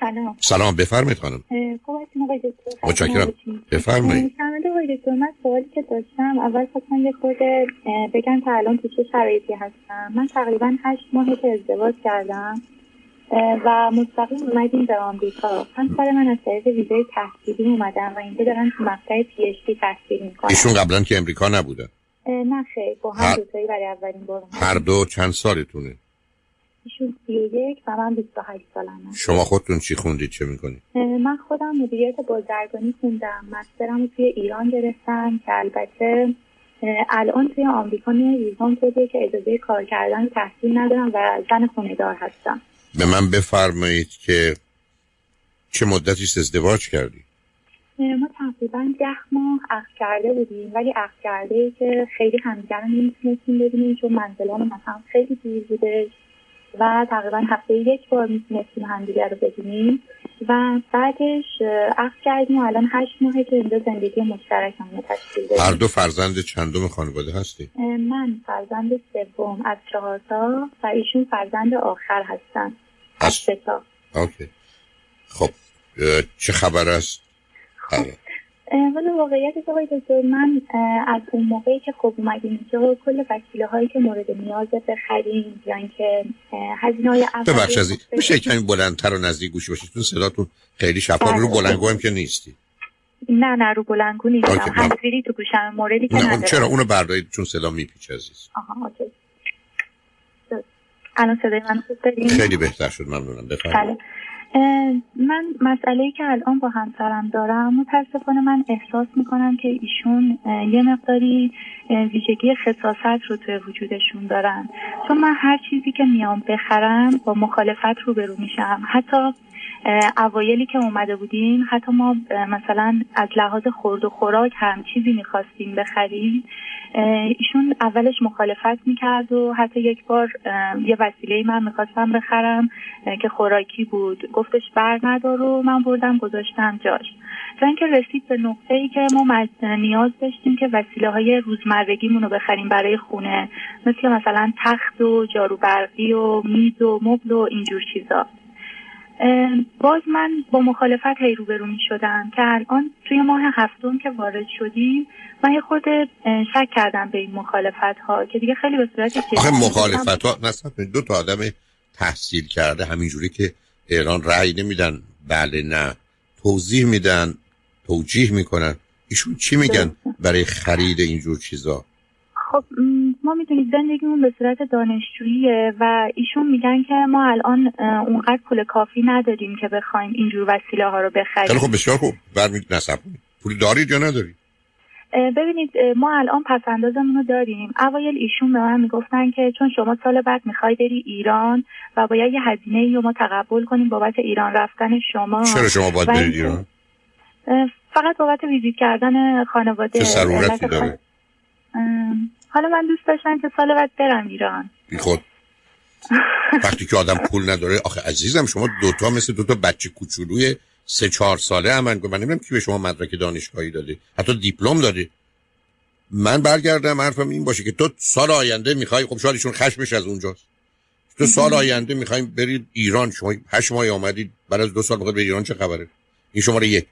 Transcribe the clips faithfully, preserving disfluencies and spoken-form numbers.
بله سلام. سلام بفرمایید خانم. خوب هستین آقای دکتر؟ متشکرم. بفرمایید. سلام آقای دکتر، من سوالی که داشتم اول خواستم یه خورده بگم تا الان تو چه شرایطی هستم. من تقریبا هشت ماهه که ازدواج کردم و مستقیم اومدیم به آمریکا. همسر من از طریق ویزای تحصیلی اومدن و اینجا دارن تو مقطع پی اچ دی تحصیل می‌کنن. ایشون قبلا که آمریکا نبودن؟ نه خیر، با هم دوتایی برای اولین بار. هر دو چند سالتونه؟ ایشون سی و یک و من بیست و هشت سالمه. شما خودتون چی خوندید، چه میکنید؟ من خودم مدیریت بازرگانی خوندم، مسترم رو توی ایران گرفتم که البته الان توی آمریکا میان ویزام طوریه که اجازه کار کردن تحصیل ندارم و زن خونه‌دار هستم. به من بفرمایید که چه مدتی ازدواج کردید؟ ما تقریبا ده ماه عقد کرده بودیم، ولی عقد کرده‌ای که خیلی همدیگر رو نمیتونستیم ببینیم چون منزلمون مثلا خیلی دور بوده و تقریبا هفته یک بار میتونستیم همدیگر رو ببینیم و بعدش عقد کردیم و الان هشت ماهه که اینجا زندگی مشترکمون تشکیل دادیم. هر دو فرزند چندم خانواده هستی؟ من فرزند سوم از چهار تا و ایشون فرزند آخر هستن از سه تا. اوکی. خب چه خبر است؟ ولی واقعیت آقای دکتر، من از اون موقعی که خب اومدیم اینجا کل وسیله هایی که مورد نیاز بخریم یا اینکه هزینه های اولیه ببخشید میشه کمی بلندتر و نزدیک گوش باشید چون صداتون خیلی شفاف رو بلندگو هم که نیستی. نه نه رو بلندگو نیستم، همینجوری تو گوشم موردی که نداره. چرا اونو بردارید چون صدا میپیچه عزیز. آها اوکی. الان صدای من خوب دارین؟ خیلی بهتر شد، ممنونم. بفرمایید. من مسئله‌ای که الان با همسرم دارم، متأسفانه من احساس میکنم که ایشون یه مقداری ویژگی خساست رو توی وجودشون دارن، چون من هر چیزی که میام بخرم با مخالفت روبرو میشم. حتی اوایلی که اومده بودیم حتی ما مثلا از لحاظ خورد و خوراک هم چیزی میخواستیم بخریم ایشون اولش مخالفت میکرد و حتی یک بار یه وسیله من میخواستم بخرم که خوراکی بود گفتش بر ندار و من بردم گذاشتم جاش تا اینکه رسید به نقطه‌ای که ما نیاز داشتیم که وسیله های روزمرگیمون رو بخریم برای خونه، مثل مثلا تخت و جاروبرقی و میز و مبل و اینجور چیزا. باز من با مخالفت هی روبرو می شدم که الان توی ماه هفتم که وارد شدیم من یه خورده شک کردم به این مخالفت ها که دیگه خیلی به صورت آخه مخالفت ها نصف دو تا آدم تحصیل کرده همینجوری که ایران رأی نمیدن بله نه توضیح میدن توجیه میکنن. ایشون چی میگن برای خرید اینجور چیزا؟ خب ما میدونید زندگیمون به صورت دانشجوییه و ایشون میگن که ما الان اونقدر پول کافی نداریم که بخوایم اینجور وسیله ها رو بخریم. خب بسیار خوب، برمی‌گردید نصب کنید. پول دارید یا ندارید؟ ببینید ما الان پسندازمون رو داریم. اوایل ایشون به من میگفتن که چون شما سال بعد میخوای بری ایران و باید یه هزینه‌ای رو ما تقبل کنیم بابت ایران رفتن شما. چرا شما باید برید ایران؟ فقط بابت ویزیت کردن خانواده. چه ضرورتی داره؟ حالا من دوست داشتم که سال بعد برم ایران. بی خود وقتی که آدم پول نداره آخه عزیزم شما دوتا مثل دوتا بچه کوچولوی سه چهار ساله هم من نمیدونم کی به شما مدرک دانشگاهی داده حتی دیپلم داده. من برگردم حرفم این باشه که تو سال آینده میخوای خب شاید ایشون خشمش از اونجاست تو سال آینده میخوایم برید ایران شما هشت ماه اومدید بعد از دو سال میخواید برید ایران چه خبره؟ این شماره یک.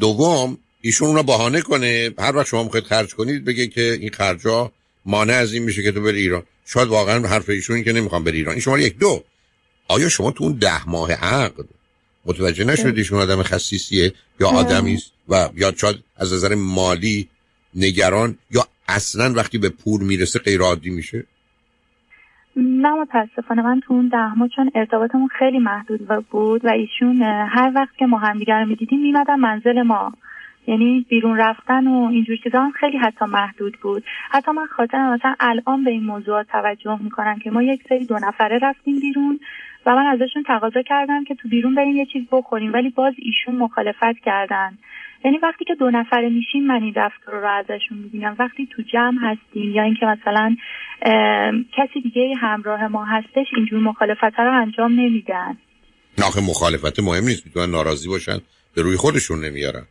دوم ایشون اونو بهانه کنه هر وقت شما میخواید خرج کنید بگه که این خرجا مانع از این میشه که تو بری ایران. شاید واقعا حرف ایشون که نمیخوام بری ایران. این شماره یک. دو، آیا شما تو اون ده ماه عقد متوجه نشدید ایشون آدم خسیسیه یا آدمی است و یا شاید از نظر مالی نگران یا اصلا وقتی به پول میرسه غیر عادی میشه؟ نه متاسفانه من تو اون ده ماه چون ارتباطمون خیلی محدود بود و ایشون هر وقت که ما همدیگر رو میدیدیم میمدن منزل ما، یعنی بیرون رفتن و اینجور چیزا هم خیلی حتی محدود بود. حتی من خاطرم مثلا الان به این موضوع توجه میکنم که ما یک سری دو نفره رفتیم بیرون و من ازشون تقاضا کردم که تو بیرون بریم یه چیز بخوریم ولی باز ایشون مخالفت کردن. یعنی وقتی که دو نفره میشیم من این رفتار رو ازشون میبینم، وقتی تو جمع هستیم یا اینکه مثلا کسی دیگه همراه ما هستش اینجور مخالفت رو انجام نمیدن. آخه مخالفت مهم نیست، میتونن ناراضی باشن به روی خودشون نمیارن.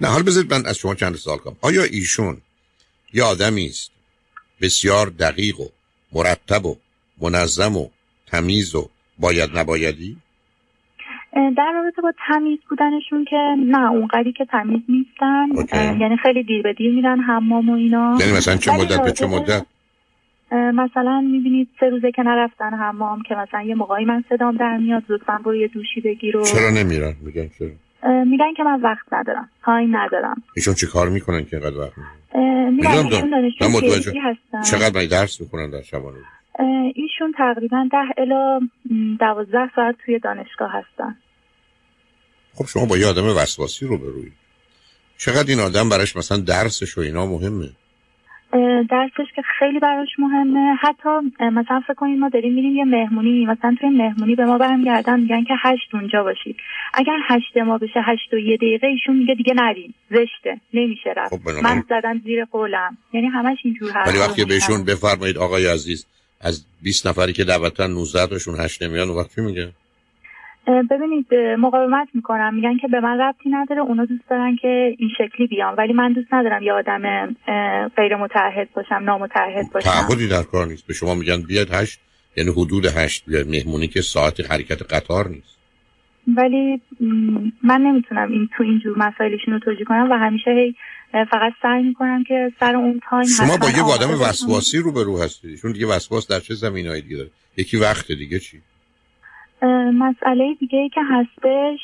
نه حال بذارید من از شما چند سال کنم. آیا ایشون یه آدمی است بسیار دقیق و مرتب و منظم و تمیز و باید نبایدی؟ در رابطه با تمیز بودنشون که نه اونقدری که تمیز نیستن، یعنی خیلی دیر به دیر میرن حمام و اینا. یعنی مثلا چه مدت به چه مدت؟ مثلا میبینید سه روزه که نرفتن حمام که مثلا یه موقعی من صدام در میاد لطفاً برو یه دوشی بگیر. و چرا نمیرن؟ میگن چرا؟ میگن که من وقت ندارم، تایم ندارم. ایشون چه کار میکنن که اینقدر وقت میگن؟ ایشون دانشجو خصوصی هستن. چقدر می درس میخونن در شبانه؟ ایشون تقریبا ده الی دوازده ساعت توی دانشگاه هستن. خب شما با یه آدم وسواسی رو بروید. چقدر این آدم براش مثلا درسش و اینا مهمه؟ درسش که خیلی براش مهمه. حتی مثلا فکر کنید ما داریم میریم یه مهمونی، مثلا توی مهمونی به ما برمیگردن میگن که هشت اونجا باشید. اگر هشت ما بشه هشت و یه دقیقه ایشون میگه دیگه نریم، زشته، نمیشه رفت. خب من زدم زیر قولم. یعنی همش اینجور هست. ولی وقتی بهشون بفرمایید آقای عزیز از بیست نفری که دعوتن نوزده تاشون هشت نمیان اون وقتی میگه؟ ببینید مقاومت میکنم، میگن که به من ربطی نداره، اونا دوست دارن که این شکلی بیام، ولی من دوست ندارم یه آدم غیر متعهد باشم، نامتعهد باشم. تعهدی در کار نیست. به شما میگن بیاد هشت، یعنی حدود هشت بیاد مهمونی که ساعت حرکت قطار نیست. ولی من نمیتونم این تو اینجور مسائلشون رو توجیه کنم و همیشه هی فقط سعی میکنم که سر اون تایم. شما با یه آدم وسواسی روبرو هستید. چون دیگه وسواس در چه زمینه‌ای دیگه داره؟ یکی وقت، دیگه چی؟ مسئله دیگه ای که هستش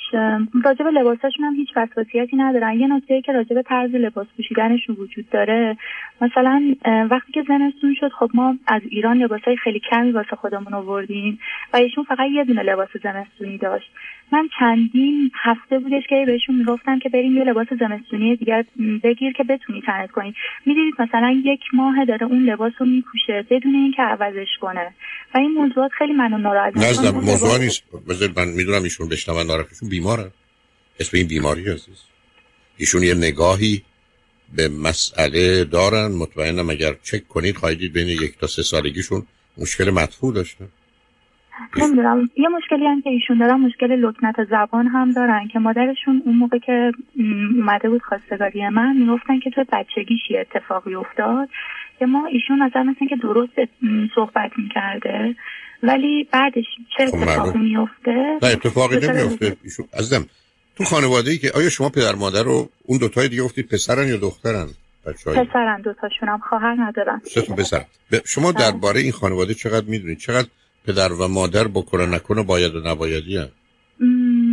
راجب لباساشون هم هیچ وسواسیتی ندارن. یه نکته‌ای که راجب طرز لباس پوشیدنشون وجود داره، مثلا وقتی که زمستون شد خب ما از ایران لباسای خیلی کمی واسه خودمون آوردیم و ایشون فقط یه دونه لباس زمستونی داشت. من چندین هفته بودش که بهشون میگفتم که بریم یه لباس زمستونی دیگه بگیر که بتونی تنت کنی. می‌دیدید مثلا یک ماه داره اون لباس رو میپوشه بدون اینکه عوضش کنه و این موضوعات خیلی منو ناراحت می‌کنه. بذار من میدونم ایشون بشنون نارفشون بیمارن. اسم این بیماری عزیز. ایشون یه نگاهی به مسئله دارن. مطمئنم اگر چک کنید خواهید بین یک تا سه سالگیشون مشکل مدفوع داشتن. نمیدونم یه مشکلی هم که ایشون دارن مشکل لکنت زبان هم دارن که مادرشون اون موقع که اومده بود خواستگاری من میگفتن که تو بچگیش یه اتفاقی افتاد که ما ایشون از مثلا که درست صحبت میکرده ولی بعدش چه اتفاقی میفته؟ نه اتفاقی نمیفته. ایشون عزیزم تو خانواده‌ای که آیا شما پدر مادر رو اون دو تای دیگه گفتید پسرن یا دخترن؟ بچه‌ها پسرن، دو تاشون هم خواهر ندارن. سه تا پسر. شما درباره این خانواده چقدر میدونید؟ چقدر پدر و مادر بکنه نکنه باید و نبایدی هم؟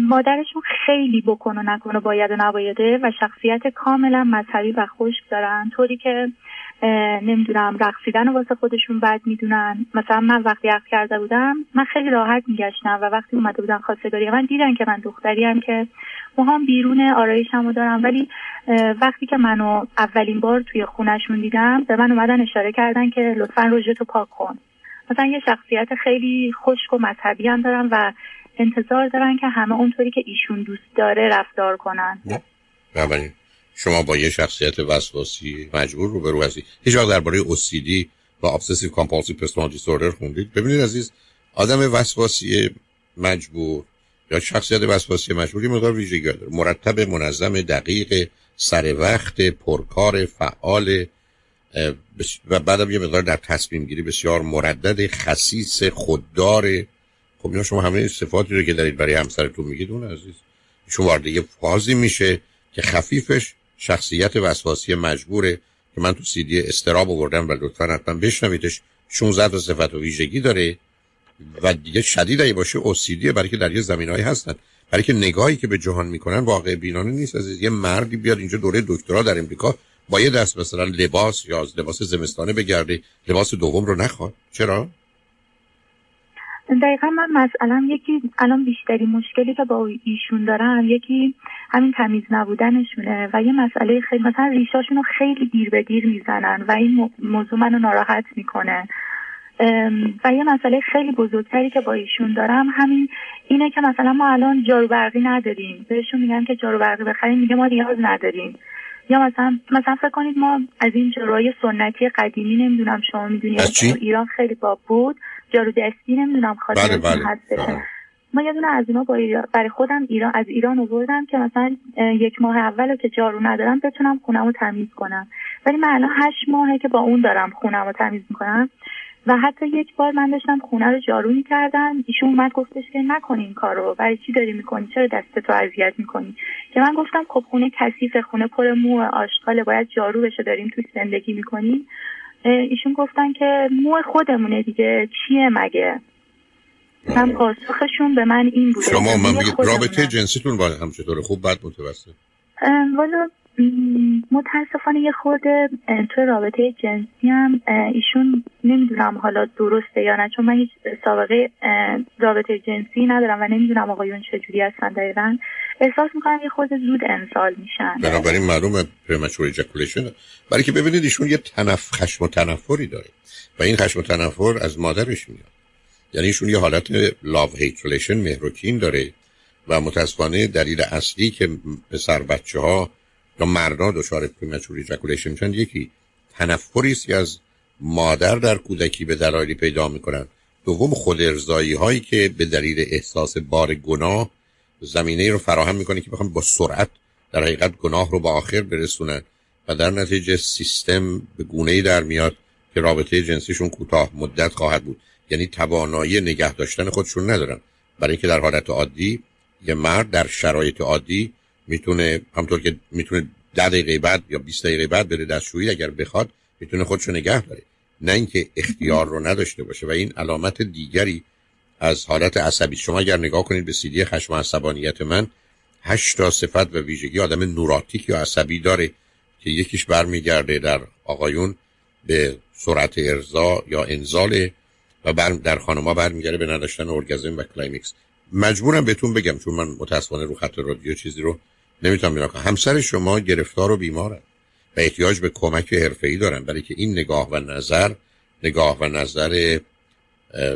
مادرشون خیلی بکنه نکنه باید و نبایده و شخصیت کاملا مذهبی و خشک دارن، طوری که نمیدونم رقصیدن واسه خودشون بد میدونن. مثلا من وقتی عقد کرده بودم من خیلی راحت میگشتم و وقتی اومده بودن خواستگاری من دیدن که من دختریم که موهام بیرونه، آرایشمو دارم، ولی وقتی که منو اولین بار توی خونهشون دیدم به من اومدن اشاره کردن که لطفاً رژتو پاک کن. مثلا یه شخصیت خیلی خشک و مذهبی هم دارن و انتظار دارن که همه اونطوری که ایشون دوست داره رفتار کنن. ببینید شما با یه شخصیت وسواسی مجبور روبرو هستید. هیچ وقت درباره او سی دی و Obsessive Compulsive Personality Disorder خوندید؟ ببینید عزیز، آدم وسواسی مجبور یا شخصیت وسواسی مجبور یه مقدار ویژگی داره. مرتب، منظم، دقیق، سر وقت، پرکار، فعال و بعدم یه مقدار در تصمیم گیری بسیار مردد، خسیس، خوددار. خب اینا شما همه صفاتی رو که دارید برای همسرتون میگید اون عزیز شما وارد یه فازی میشه که خفیفش شخصیت وسواسی مجبوره که من تو سی دی استراب آوردم و لطفاً حتما بشنویدش. شانزده تا صفت و ویژگی داره و دیگه شدید ای باشه او سی دی، برای که در یه زمینه‌ای هستن، برای که نگاهی که به جهان میکنن واقع بینانه نیست عزیز. یه مردی بیاد اینجا دوره دکترا در امریکا با یه دست مثلا لباس یا از لباس زمستانه بگرده، لباس دوم رو نخواد. چرا؟ دقیقا من مسئله یکی الان بیشتری مشکلی که با ایشون دارم یکی همین تمیز نبودنشونه و یه مسئله خیلی مثلا ریشاشون رو خیلی دیر به دیر میزنن و این موضوع منو ناراحت میکنه و یه مسئله خیلی بزرگتری که با ایشون دارم همین اینه که مثلا ما الان جارو برقی نداریم، بهشون میگم که جارو برقی بخریم میگه ما نیاز نداریم. یا مثلا مثلا فکر کنید ما از این جارو سنتی قدیمی نمیدونم شما میدونید ایران خیلی باب بود، جارو دستی نمیدونم خاطرتون بله بله. هست. ما یه دونه از اینا برای خودم ایران از ایران آوردم که مثلا یک ماه اولو که جارو ندارم بتونم خونمو تمیز کنم، ولی من الان هشت ماهه که با اون دارم خونمو تمیز میکنم و حتی یک بار من داشتم خونه رو جارو می‌کردم، ایشون اومد گفتش که نکنین این کارو، برای چی داری می‌کنی، چرا دستتو اذیت می‌کنی؟ که من گفتم خب خونه کثیفه، خونه پر مو، آشغاله، باید جارو بشه، داریم توش زندگی می‌کنیم. ایشون گفتن که مو خودمونه دیگه، چیه مگه؟ من پاسخشون به من این بوده. شما من رابطه جنسیتون با هم چطوره؟ خوب بد متوسط؟ والا متاسفانه یه خورده توی رابطه جنسی هم ایشون نمیدونم حالا درسته یا نه، چون من هیچ سابقه رابطه جنسی ندارم و نمیدونم آقایون چجوری هستن دقیقا، احساس میکنم یه خورده زود انسال میشن، بنابراین معلومه پرمچور ایجاکولیشن. برای که ببینید ایشون یه تنف خشم و تنفری داره و این خشم و تنفر از مادرش میاد، یعنی ایشون یه حالت لاو هیت ریلیشن، مهر و کین داره و متاسفانه دلیل اصلی که پسر بچه‌ها یا مردا دچار پریمچور ایجاکولیشن میشن یکی تنفری است از مادر در کودکی به دلایلی پیدا میکنن، دوم خود ارضایی هایی که به دلیل احساس بار گناه زمینه رو فراهم میکنه که بخوام با سرعت در حقیقت گناه رو به آخر برسونن و در نتیجه سیستم به گونه‌ای در میاد که رابطه جنسیشون کوتاه مدت خواهد بود، یعنی توانایی نگه داشتن خودشون ندارن، برای اینکه در حالت عادی یه مرد در شرایط عادی میتونه همونطور که میتونه ده دقیقه بعد یا بیست دقیقه بعد بره دستشویی اگر بخواد، میتونه خودشو نگه داره، نه اینکه اختیار رو نداشته باشه و این علامت دیگری از حالت عصبی. شما اگر نگاه کنید به سیدی خشم و عصبانیت من، هشت تا صفت و ویژگی آدم نوراتیک یا عصبی داره که یکیش برمیگرده در آقایون به سرعت ارضا یا انزال و در خانم‌ها برمیگره به نداشتن ارگازم و کلایمکس. مجبورم بهتون بگم چون من متاسفانه رو خط رادیو چیزی رو نمیتونم بگم، همسر شما گرفتار و بیمارن و احتیاج به کمک حرفه‌ای دارن، برای که این نگاه و نظر نگاه و نظر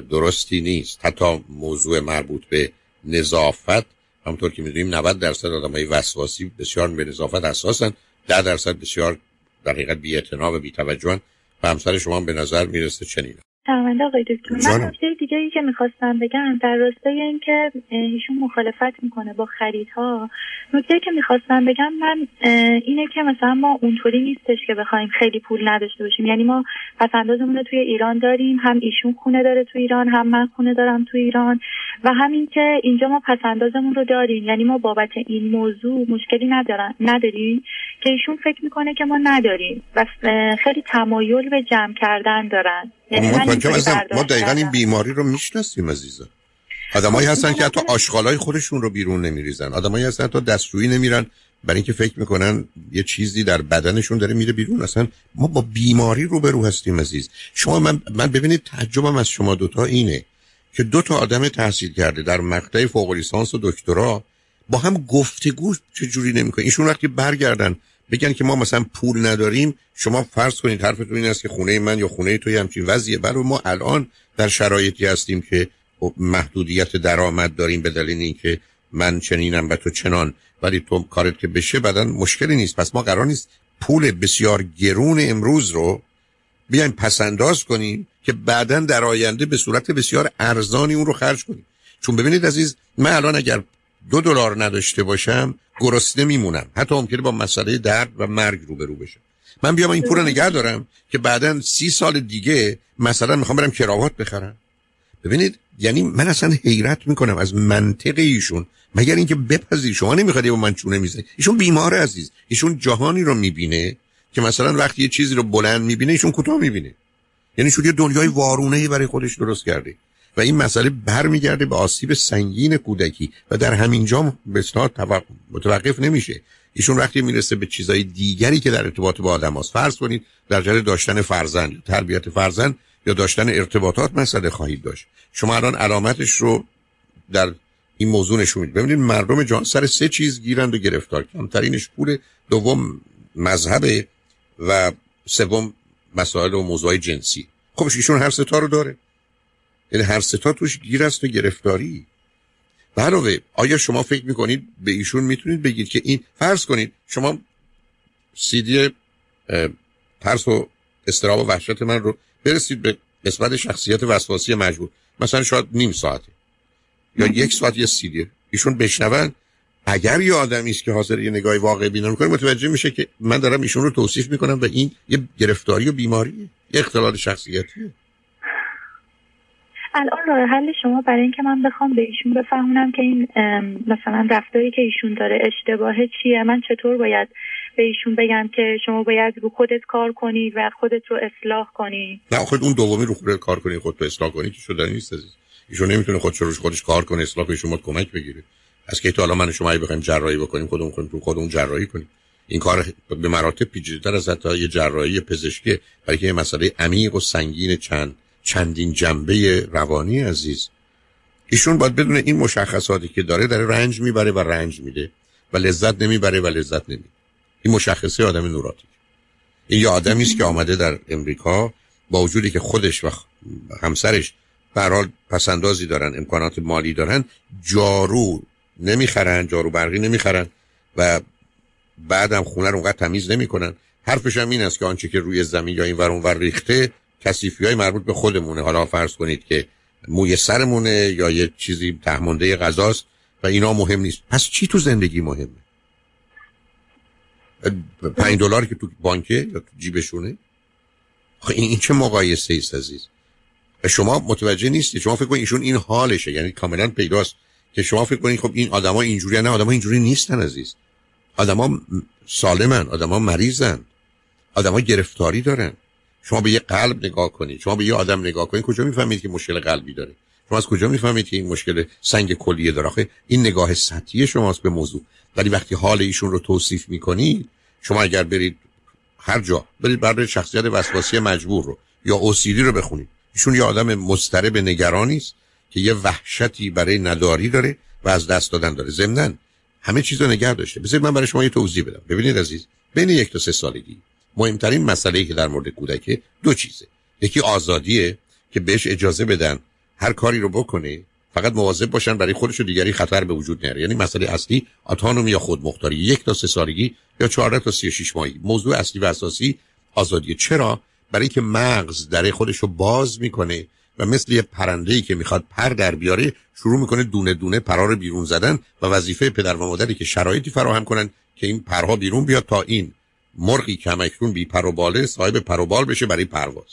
درستی نیست. حتی موضوع مربوط به نظافت، همونطور که میدونیم نود درصد آدمای وسواسی بسیار به نظافت حساسن، ده درصد بسیار در حقیقت بی‌اعتنا و بی‌توجهن و همسر شما هم به نظر میرسه چنین. شرمنده آقای دکتر، من نکته دیگه‌ای که می‌خواستم بگم در راستای این که ایشون مخالفت میکنه با خریدها، نکته‌ای که می‌خواستم بگم من اینه که مثلا ما اونطوری نیستش که بخوایم خیلی پول نداشته باشیم، یعنی ما پس اندازمون رو توی ایران داریم، هم ایشون خونه داره توی ایران، هم من خونه دارم توی ایران و همین که اینجا ما پس اندازمون رو داریم، یعنی ما بابت این موضوع مشکلی ندارن نداریم که ایشون فکر میکنه که ما نداریم و خیلی تمایل به جمع کردن دارن. ما دقیقا این بیماری رو میشناسیم عزیزم. آدمایی هستن که حتی آشغالای خودشون رو بیرون نمیریزن، آدمایی هستن حتی دستشویی نمیرن برای اینکه فکر میکنن یه چیزی در بدنشون داره میره بیرون. اصلا ما با بیماری روبرو هستیم عزیز شما. من من ببینید تعجبم از شما دوتا اینه که دوتا آدم تحصیل کرده در مقطع فوق لیسانس و دکترا با هم گفتگو چجوری نمیکنن؟ ایشون وقتی برگردن بگن که ما مثلا پول نداریم، شما فرض کنید حرفتون این است که خونه من یا خونه توی همچین وضعیه، بلکه ما الان در شرایطی هستیم که محدودیت درآمد داریم به دلیل اینکه من چنینم و تو چنان، ولی تو کارت که بشه بعدن مشکلی نیست. پس ما قرار نیست پول بسیار گرون امروز رو بیایم پس‌انداز کنیم که بعداً در آینده به صورت بسیار ارزانی اون رو خرج کنیم. چون ببینید عزیز، من الان اگر دو دلار نداشته باشم گرسنه میمونم، حتی ممکنه با مسئله درد و مرگ روبرو بشم. من بیام این پول رو نگه دارم که بعداً سی سال دیگه مثلا میخوام برم کراوات بخرم. ببینید یعنی من اصلا حیرت میکنم از منطق ایشون، مگر اینکه بپذیری شما نمیخواد با من چونه میزنی. ایشون بیمار عزیز، ایشون جهانی رو میبینه که مثلا وقتی یه چیزی رو بلند میبینه ایشون کوتاه میبینه، یعنی شده دنیای وارونه‌ای برای خودش درست کرده و این مسئله برمیگرده به آسیب سنگین کودکی و در همین جا بسیار متوقف نمیشه. ایشون وقتی میرسه به چیزای دیگری که در ارتباط با آدماست، فرض کنید در جهت داشتن فرزند، تربیت فرزند یا داشتن ارتباطات مسئله خواهید داشت. شما الان علامتش رو در این موضوع نشون میدید. ببینید مردم جهان سر سه چیز گیرند و گرفتار، کمترینش پول، دوم مذهب و سوم مسائل و موضوعات جنسی. خب ایشون هر سه تا رو داره، یعنی هر سه تا توش گیر است و گرفتاری. علاوه آیا شما فکر میکنید به ایشون میتونید بگید که این، فرض کنید شما سیدی ترس و اضطراب و وحشت من رو برسید به نسبت شخصیت وسواسی مجبور، مثلا شاید نیم ساعته یا یک ساعت یه سیدی ایشون بشنون، اگر یه آدمی است که حاضر یه نگاه واقع بینانه کنه متوجه میشه که من دارم ایشون رو توصیف میکنم و این یه گرفتاری و بیماریه، یه اختلال شخصیتیه. الان راه حل شما برای اینکه من بخوام به ایشون بفهمونم که این مثلا رفتاری که ایشون داره اشتباهه چیه، من چطور باید به ایشون بگم که شما باید رو خودت کار کنی و خودت رو اصلاح کنی؟ نه خود اون دومی رو خودت کار کنی، خودت رو اصلاح کنی که شدنی نیست عزیز. ایشون نمیتونه خودش رو خودش کار کنه، اصلاح کنه، شما کمک بگیرید. از که تا الان من شما بخوایم جراحی بکنیم خودمون خودمون خودمون جراحی کنیم. این کار به مراتب پیچیده‌تر از حتی یه جراحی پزشکی، برای که مسئله عمیق و سنگین چند چندین جنبه روانی عزیز. ایشون باید بدونه این مشخصاتی که داره داره رنج میبره و رنج میده و لذت نمیبره و لذت نمیده. این مشخصه آدم نوراتیک. این یه آدمی است که آمده در امریکا با وجودی که خودش و همسرش به هر حال پسندازی دارن، امکانات مالی دارن، جارو نمیخرن، جارو برقی نمیخرن و بعدم خونه رو اونقدر تمیز نمیکنن. حرفش هم این است که آنچه که روی زمین یا این ور اون ور ریخته کثیفی‌های مربوط به خودمونه. حالا فرض کنید که موی سرمونه یا یه چیزی تهمونده غذاست و اینا مهم نیست. پس چی تو زندگی مهمه؟ پنج دلار که تو بانکه یا تو جیبشونه؟ این این چه مقایسه است عزیز؟ شما متوجه نیستید. شما فکر کنید ایشون این حالشه، یعنی کاملا پیداست که شما فکر کنید خب این آدما اینجوریه. نه، آدما اینجوری نیستن عزیز. آدما سالمن، آدما مریضن، آدما گرفتاری دارن. شما به یه قلب نگاه کنید، شما به یه آدم نگاه کنید، کجا میفهمید که مشکل قلبی داره؟ شما از کجا میفهمید که این مشکل سنگ کلیه داره؟ آخه این نگاه سطحی شماست به موضوع. ولی وقتی حال ایشون رو توصیف میکنید، شما اگر برید هر جا برید برای شخصیت وسواسی مجبور رو یا اوسیدی رو بخونید، ایشون یه آدم مضطرب نگرانی است که یه وحشتی برای نداری داره و از دست دادن داره. ضمناً همه چیزو نگه داشته. بذارید من برای شما یه توضیح بدم. ببینید عزیز، بین یک تا سه سالگی مهمترین مسئله‌ای که در مورد کودک دو چیزه. یکی آزادیه که بهش اجازه بدن هر کاری رو بکنه، فقط مواظب باشن برای خودش و دیگری خطر به وجود نیاره. یعنی مسئله اصلی اتونومی یا خودمختاری یک تا سه سالگی یا چهار تا سی و شش ماهگی. موضوع اصلی و اساسی آزادی. چرا؟ برای که مغز در خودش رو باز میکنه و مثل یه پرنده‌ای که میخواد پر در بیاره شروع میکنه دونه دونه پرار بیرون زدن و وظیفه پدر و مادری که شرایطی فراهم کنن که این پرها بیرون بیاد تا این مرغی کمکرون بی پر و باله صاحب پر و بال بشه برای پرواز.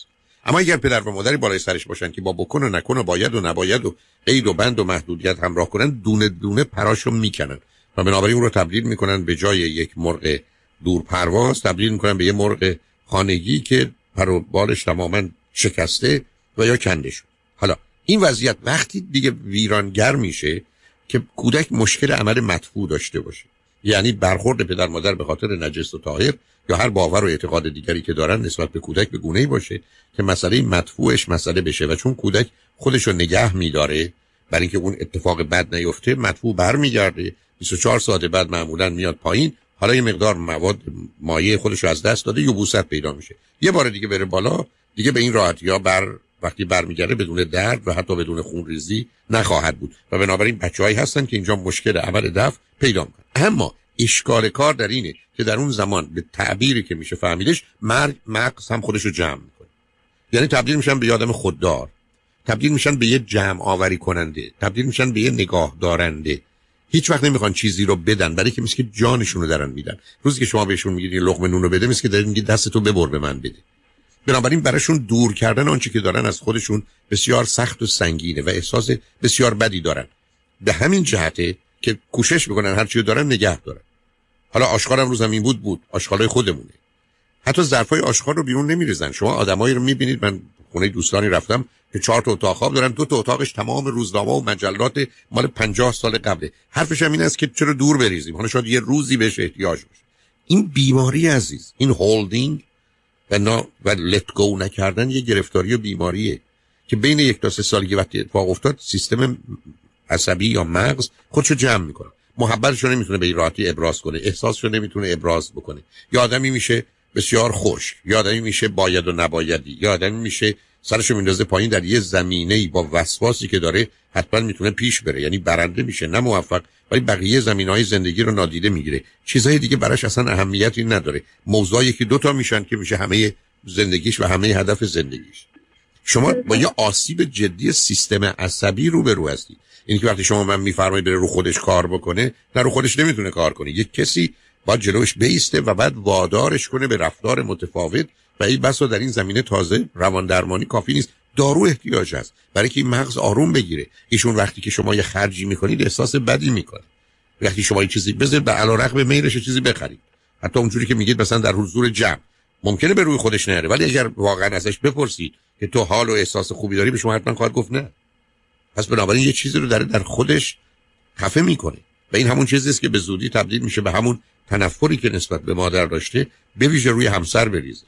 اما اگر پدر و مادری بالای سرش باشن که با بکن و نکن و باید و نباید و قید و بند و محدودیت همراه کنن، دونه دونه پراشو میکنن و بنابراین اون رو تبدیل میکنن به جای یک مرغ دور پرواز تبدیل میکنن به یه مرغ خانگی که پر و بالش تماماً شکسته و یا کنده شد. حالا این وضعیت وقتی دیگه ویرانگر میشه که کودک مشکل عمل مدفوع داشته باشه، یعنی برخورد پدر مادر به خاطر نجس و طاهر یا هر باور و اعتقاد دیگری که دارن نسبت به کودک به گونه‌ای باشه که مسئله مدفوعش مسئله بشه و چون کودک خودشو نگه میداره برای اینکه اون اتفاق بد نیفته مدفوع برمیگرده. بیست و چهار ساعت بعد معمولا میاد پایین، حالا یه مقدار مواد مایع خودشو از دست داده، یبوست پیدا میشه. یه بار دیگه بره بالا، دیگه به این راحتی‌ها بر وقتی برمیگره بدون درد و حتی بدون خونریزی نخواهد بود و بنابراین بچه‌هایی هستن که اینجا مشکل اول دفع پیدا می‌کنن. اما اشکال کار در اینه که در اون زمان به تعبیری که میشه فهمیدش مرگ مغز هم خودش رو جمع می‌کنه، یعنی تبدیل میشن به یه آدم خوددار، تبدیل میشن به یه جمع آوری کننده، تبدیل میشن به یه نگاه دارنده. هیچ وقت نمیخوان چیزی رو بدن برای که میشه جانشون رو درن میدن. روزی که شما بهشون میگید این لقمه نون رو بده، میشه که دارین میگید دستتو ببر به من بده. بنابراین براشون دور کردن آنچه که دارن از خودشون بسیار سخت و سنگینه و احساس بسیار بدی دارن. به همین جهته که کوشش میکنن هر چی دارن نگه دارن. حالا آشغالم روزم این بود بود، آشغالای خودمونه. حتی ظرفای آشغال رو بیرون نمیریزن. شما آدمایی رو میبینید، من خونه دوستانی رفتم که چهار تا اتاق خواب دارن، دو تا اتاقش تمام روزنامه و مجلات مال پنجاه سال قبله. حرفش هم این است که چرا دور بریزیم، حالا شاید یه روزی بهش احتیاج باشه. این بیماری عزیز، این هولدینگ و نا و لت گو نکردن یه گرفتاری و بیماریه که بین یک تا سه سالگی وقتی اتفاق افتاد سیستم عصبی یا مغز خودشو جمع میکنه. محبتش رو نمیتونه به راحتی ابراز کنه، احساسش رو نمیتونه ابراز بکنه. یا آدمی میشه بسیار خشک، یا آدمی میشه باید و نبایدی، یا آدمی میشه سرشو میندازه پایین در یه زمینه‌ای با وسواسی که داره حتما میتونه پیش بره، یعنی برنده میشه، نه موفق، ولی بقیه زمینه‌های زندگی رو نادیده میگیره. چیزای دیگه براش اصلا اهمیتی نداره. موضوعی که دوتا میشن که میشه همه زندگیش و همه هدف زندگیش. شما با یه آسیب جدی سیستم عصبی روبرو هستی. اینکه وقتی شما من میفرمایید بره رو خودش کار بکنه، نه رو خودش نمیتونه کار کنه. یک کسی باید جلوش بیسته و بعد وادارش کنه به رفتار متفاوت و این بسا در این زمینه تازه روان درمانی کافی نیست. دارو احتیاج است برای که مغز آروم بگیره. ایشون وقتی که شما یه خرجی میکنید احساس بدی میکنه. وقتی شما یه چیزی بذارید به علاوه میلش چیزی بخرید، حتی اونجوری که میگید مثلا در حضور جمع ممکنه به روی خودش نیاره، ولی اگر واقعا ازش بپرسید که تو حال و احساس خوبی داری، به شما حتما خواهد گفت نه. پس بنابراین یه چیزی رو در در خودش خفه میکنه و این همون چیزی است که به زودی تبدیل میشه به همون تنفری که نسبت به مادر داشته، به ویژه روی همسر بریزه.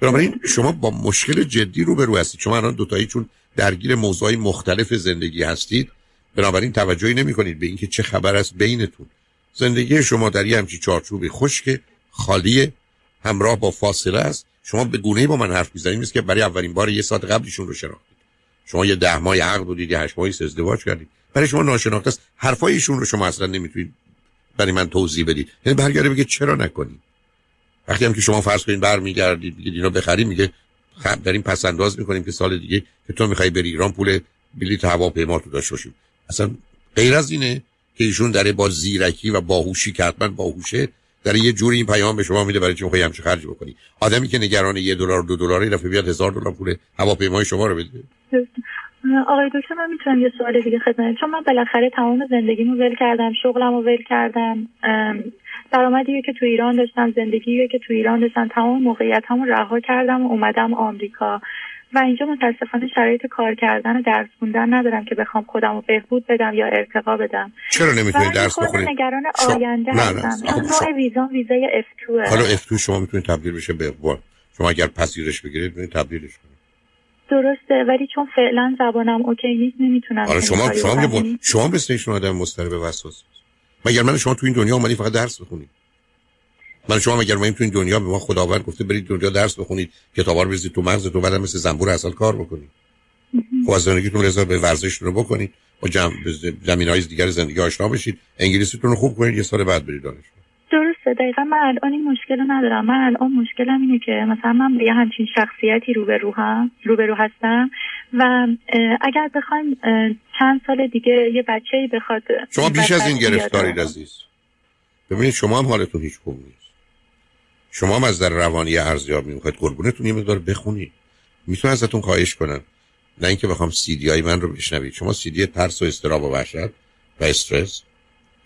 بنابراین شما با مشکل جدی روبرو هستید. شما الان دو تایی چون درگیر موضوعی مختلف زندگی هستید، بنابراین توجهی نمی‌کنید به اینکه چه خبر است بینتون. زندگی شما در یه همچین چارچوبی خشک، خالی، همراه با فاصله است. شما به گونه‌ای با من حرف می‌زنید مثل که برای اولین بار یه ساعت قبلشون رو شناختید. شما یه ده ماه عقد بودید، هشت ماه ازدواج کردید. برای شما ناشناخته است. حرفای ایشون رو شما اصلاً نمی‌تونید برای من توضیح بدید. یعنی برگرده بگید چرا نکنید. وقتی هم که شما فرض کنید برمیگردید میگید اینا بخریم، میگه خب داریم پس‌انداز می‌کنیم که سال دیگه که تو می‌خوای بری ایران پول بلیط هواپیما تو داشته باشیم. اصلا غیر از اینه که ایشون داره با زیرکی و باهوشی که حتما باهوشه داره یه جوری این پیام به شما میده برای چی می‌خوای همش خرج بکنی. آدمی که نگران یه دلار دو دلاری رفت بیاد هزار دلار پول هواپیمای شما رو بده. آقای دکتر من میتونم یه سوال دیگه خدمتتون؟ چون من بالاخره تمام زندگیمو ول کردم، شغلمو ول کردم، درآمدی که تو ایران داشتم، زندگی که تو ایران داشتم، تمام موقعیتامو رها کردم و اومدم آمریکا و اینجا متاسفانه شرایط کار کردن و درس خوندن ندارم که بخوام خودمو بهبود بدم یا ارتقا بدم. چرا نمیتونید درس بخونید؟ نگران آینده هستم. نوع ویزا ویزای اف تو. حالا اف تو شما میتونید تبدیل بشه به اقبال. شما اگر پذیرش بگیرید میتونید تبدیلش کنید. درسته، ولی چون فعلا زبانم اوکی نیست نمیتونم. آره شما شما یه شما بسیشون آدم مضطرب و وسواس. مگر من شما تو این دنیا اومدید فقط درس بخونید؟ من شما مگر ما تو این دنیا به ما خداوند گفته برید دنیا درس بخونید، کتابا رو بریزید تو مغزتون، بعد مثل زنبور عسل کار بکنید. خب از زندگیتون رضا به ورزشتون رو بکنید، با جنب زمینه‌های دیگر زندگی آشنا بشید، انگلیسیتون رو خوب کنید، یه سال بعد برید دانشگاه. درسته، دقیقاً من الان این مشکل رو ندارم. من الان مشکلم اینه که مثلا من به یه همچین شخصیتی روبرو هم روبرو هستم و اگر بخوایم چند سال دیگه یه بچه‌ای بخواد شما بیش از این گرفتارید عزیز. ببینید شما هم حالتون هیچ خوب نیست. شما هم از در روانی ارزیاب می‌خواید قربونتون یه مقدار بخونید. میتونم ازتون خواهش کنم نه اینکه بخوام سی دی های من رو بشنوید. شما سی دی ترس و اضطراب و وحشت و استرس،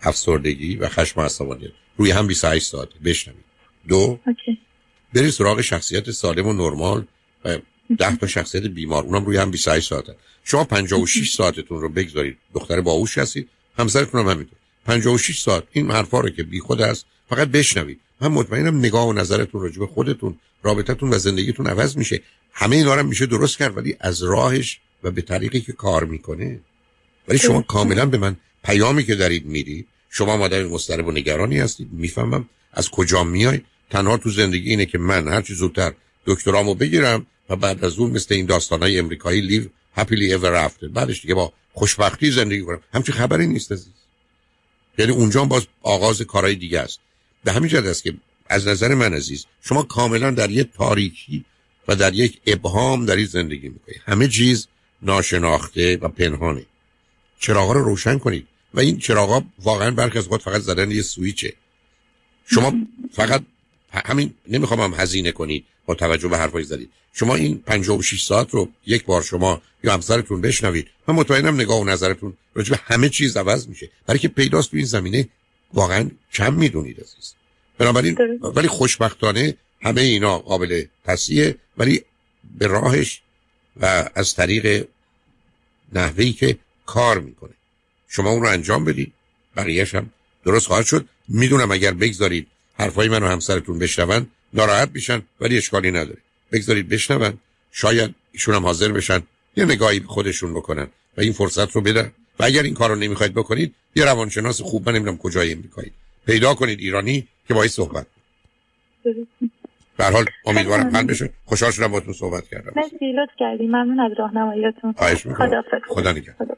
افسردگی و خشم و عصبانیت روی هم بیست و هشت ساعت بشنوید. دو اوکی. برید سراغ شخصیت سالم و نرمال و ده تا شخصیت بیمار، اونم روی هم بیست و هشت ساعته. شما پنجاه و شش ساعتتون رو بگذارید. دختر باهوش هستید، همسرتون هم همینطور. پنجاه و شش ساعت این حرفا رو که بیخود است فقط بشنوید. من مطمئنم نگاه و نظرتون راجع به خودتون، رابطتون و زندگیتون عوض میشه. همه اینا رو میشه درست کرد ولی از راهش و به طریقی که کار میکنه. ولی شما کاملا به من پیامی که دارید میدید، شما مادر مضطرب و نگرانی هستید، میفهمم از کجا میای. تنها تو زندگی اینه که من هر چی زودتر دکترامو بگیرم و بعد از اون مثل این داستانای امریکایی لیو هپیلی ایور افتر بعدش دیگه با خوشبختی زندگی کنم. همچین خبری نیست عزیز. یعنی اونجا هم باز آغاز کارهای دیگه است. به همین جهت است که از نظر من عزیز شما کاملا در یک تاریکی و در یک ابهام در زندگی میکنید. همه چیز ناشناخته و پنهانه. چراغا رو روشن کنید و این چراغا واقعا برخی از اوقات فقط زدن یه سوئیچه. شما فقط همین نمیخوام هم هزینه کنید با توجه به حرفای زدید. شما این پنجاه و شش ساعت رو یک بار شما یا همسرتون بشنوید، من مطمئنم نگاه و نظرتون راجع به همه چیز عوض میشه. برای که پیداست تو این زمینه واقعا کم میدونید عزیز. بنابراین ولی خوشبختانه همه اینا قابل تصحیح، ولی به راهش و از طریق نحوهی که کار میکنه شما اون رو انجام بدید، بقیه‌اش هم درست خواهد شد. میدونم اگر بگذارید حرفای منو همسرتون بشنون ناراحت میشن، ولی اشکالی نداره. بگذارید بشنون، شاید ایشون هم حاضر بشن یه نگاهی به خودشون بکنن و این فرصت رو بدن. و اگر این کارو نمیخواید بکنید، یه روانشناس خوب من نمیدونم کجای امریکایی پیدا کنید ایرانی که باهاش صحبت کنید. به هر حال امیدوارم حل بشه. خوشحال شدم باهاتون صحبت کردم. مرسی، لطف کردید. ممنون از راهنماییتون. خدا نگهدار.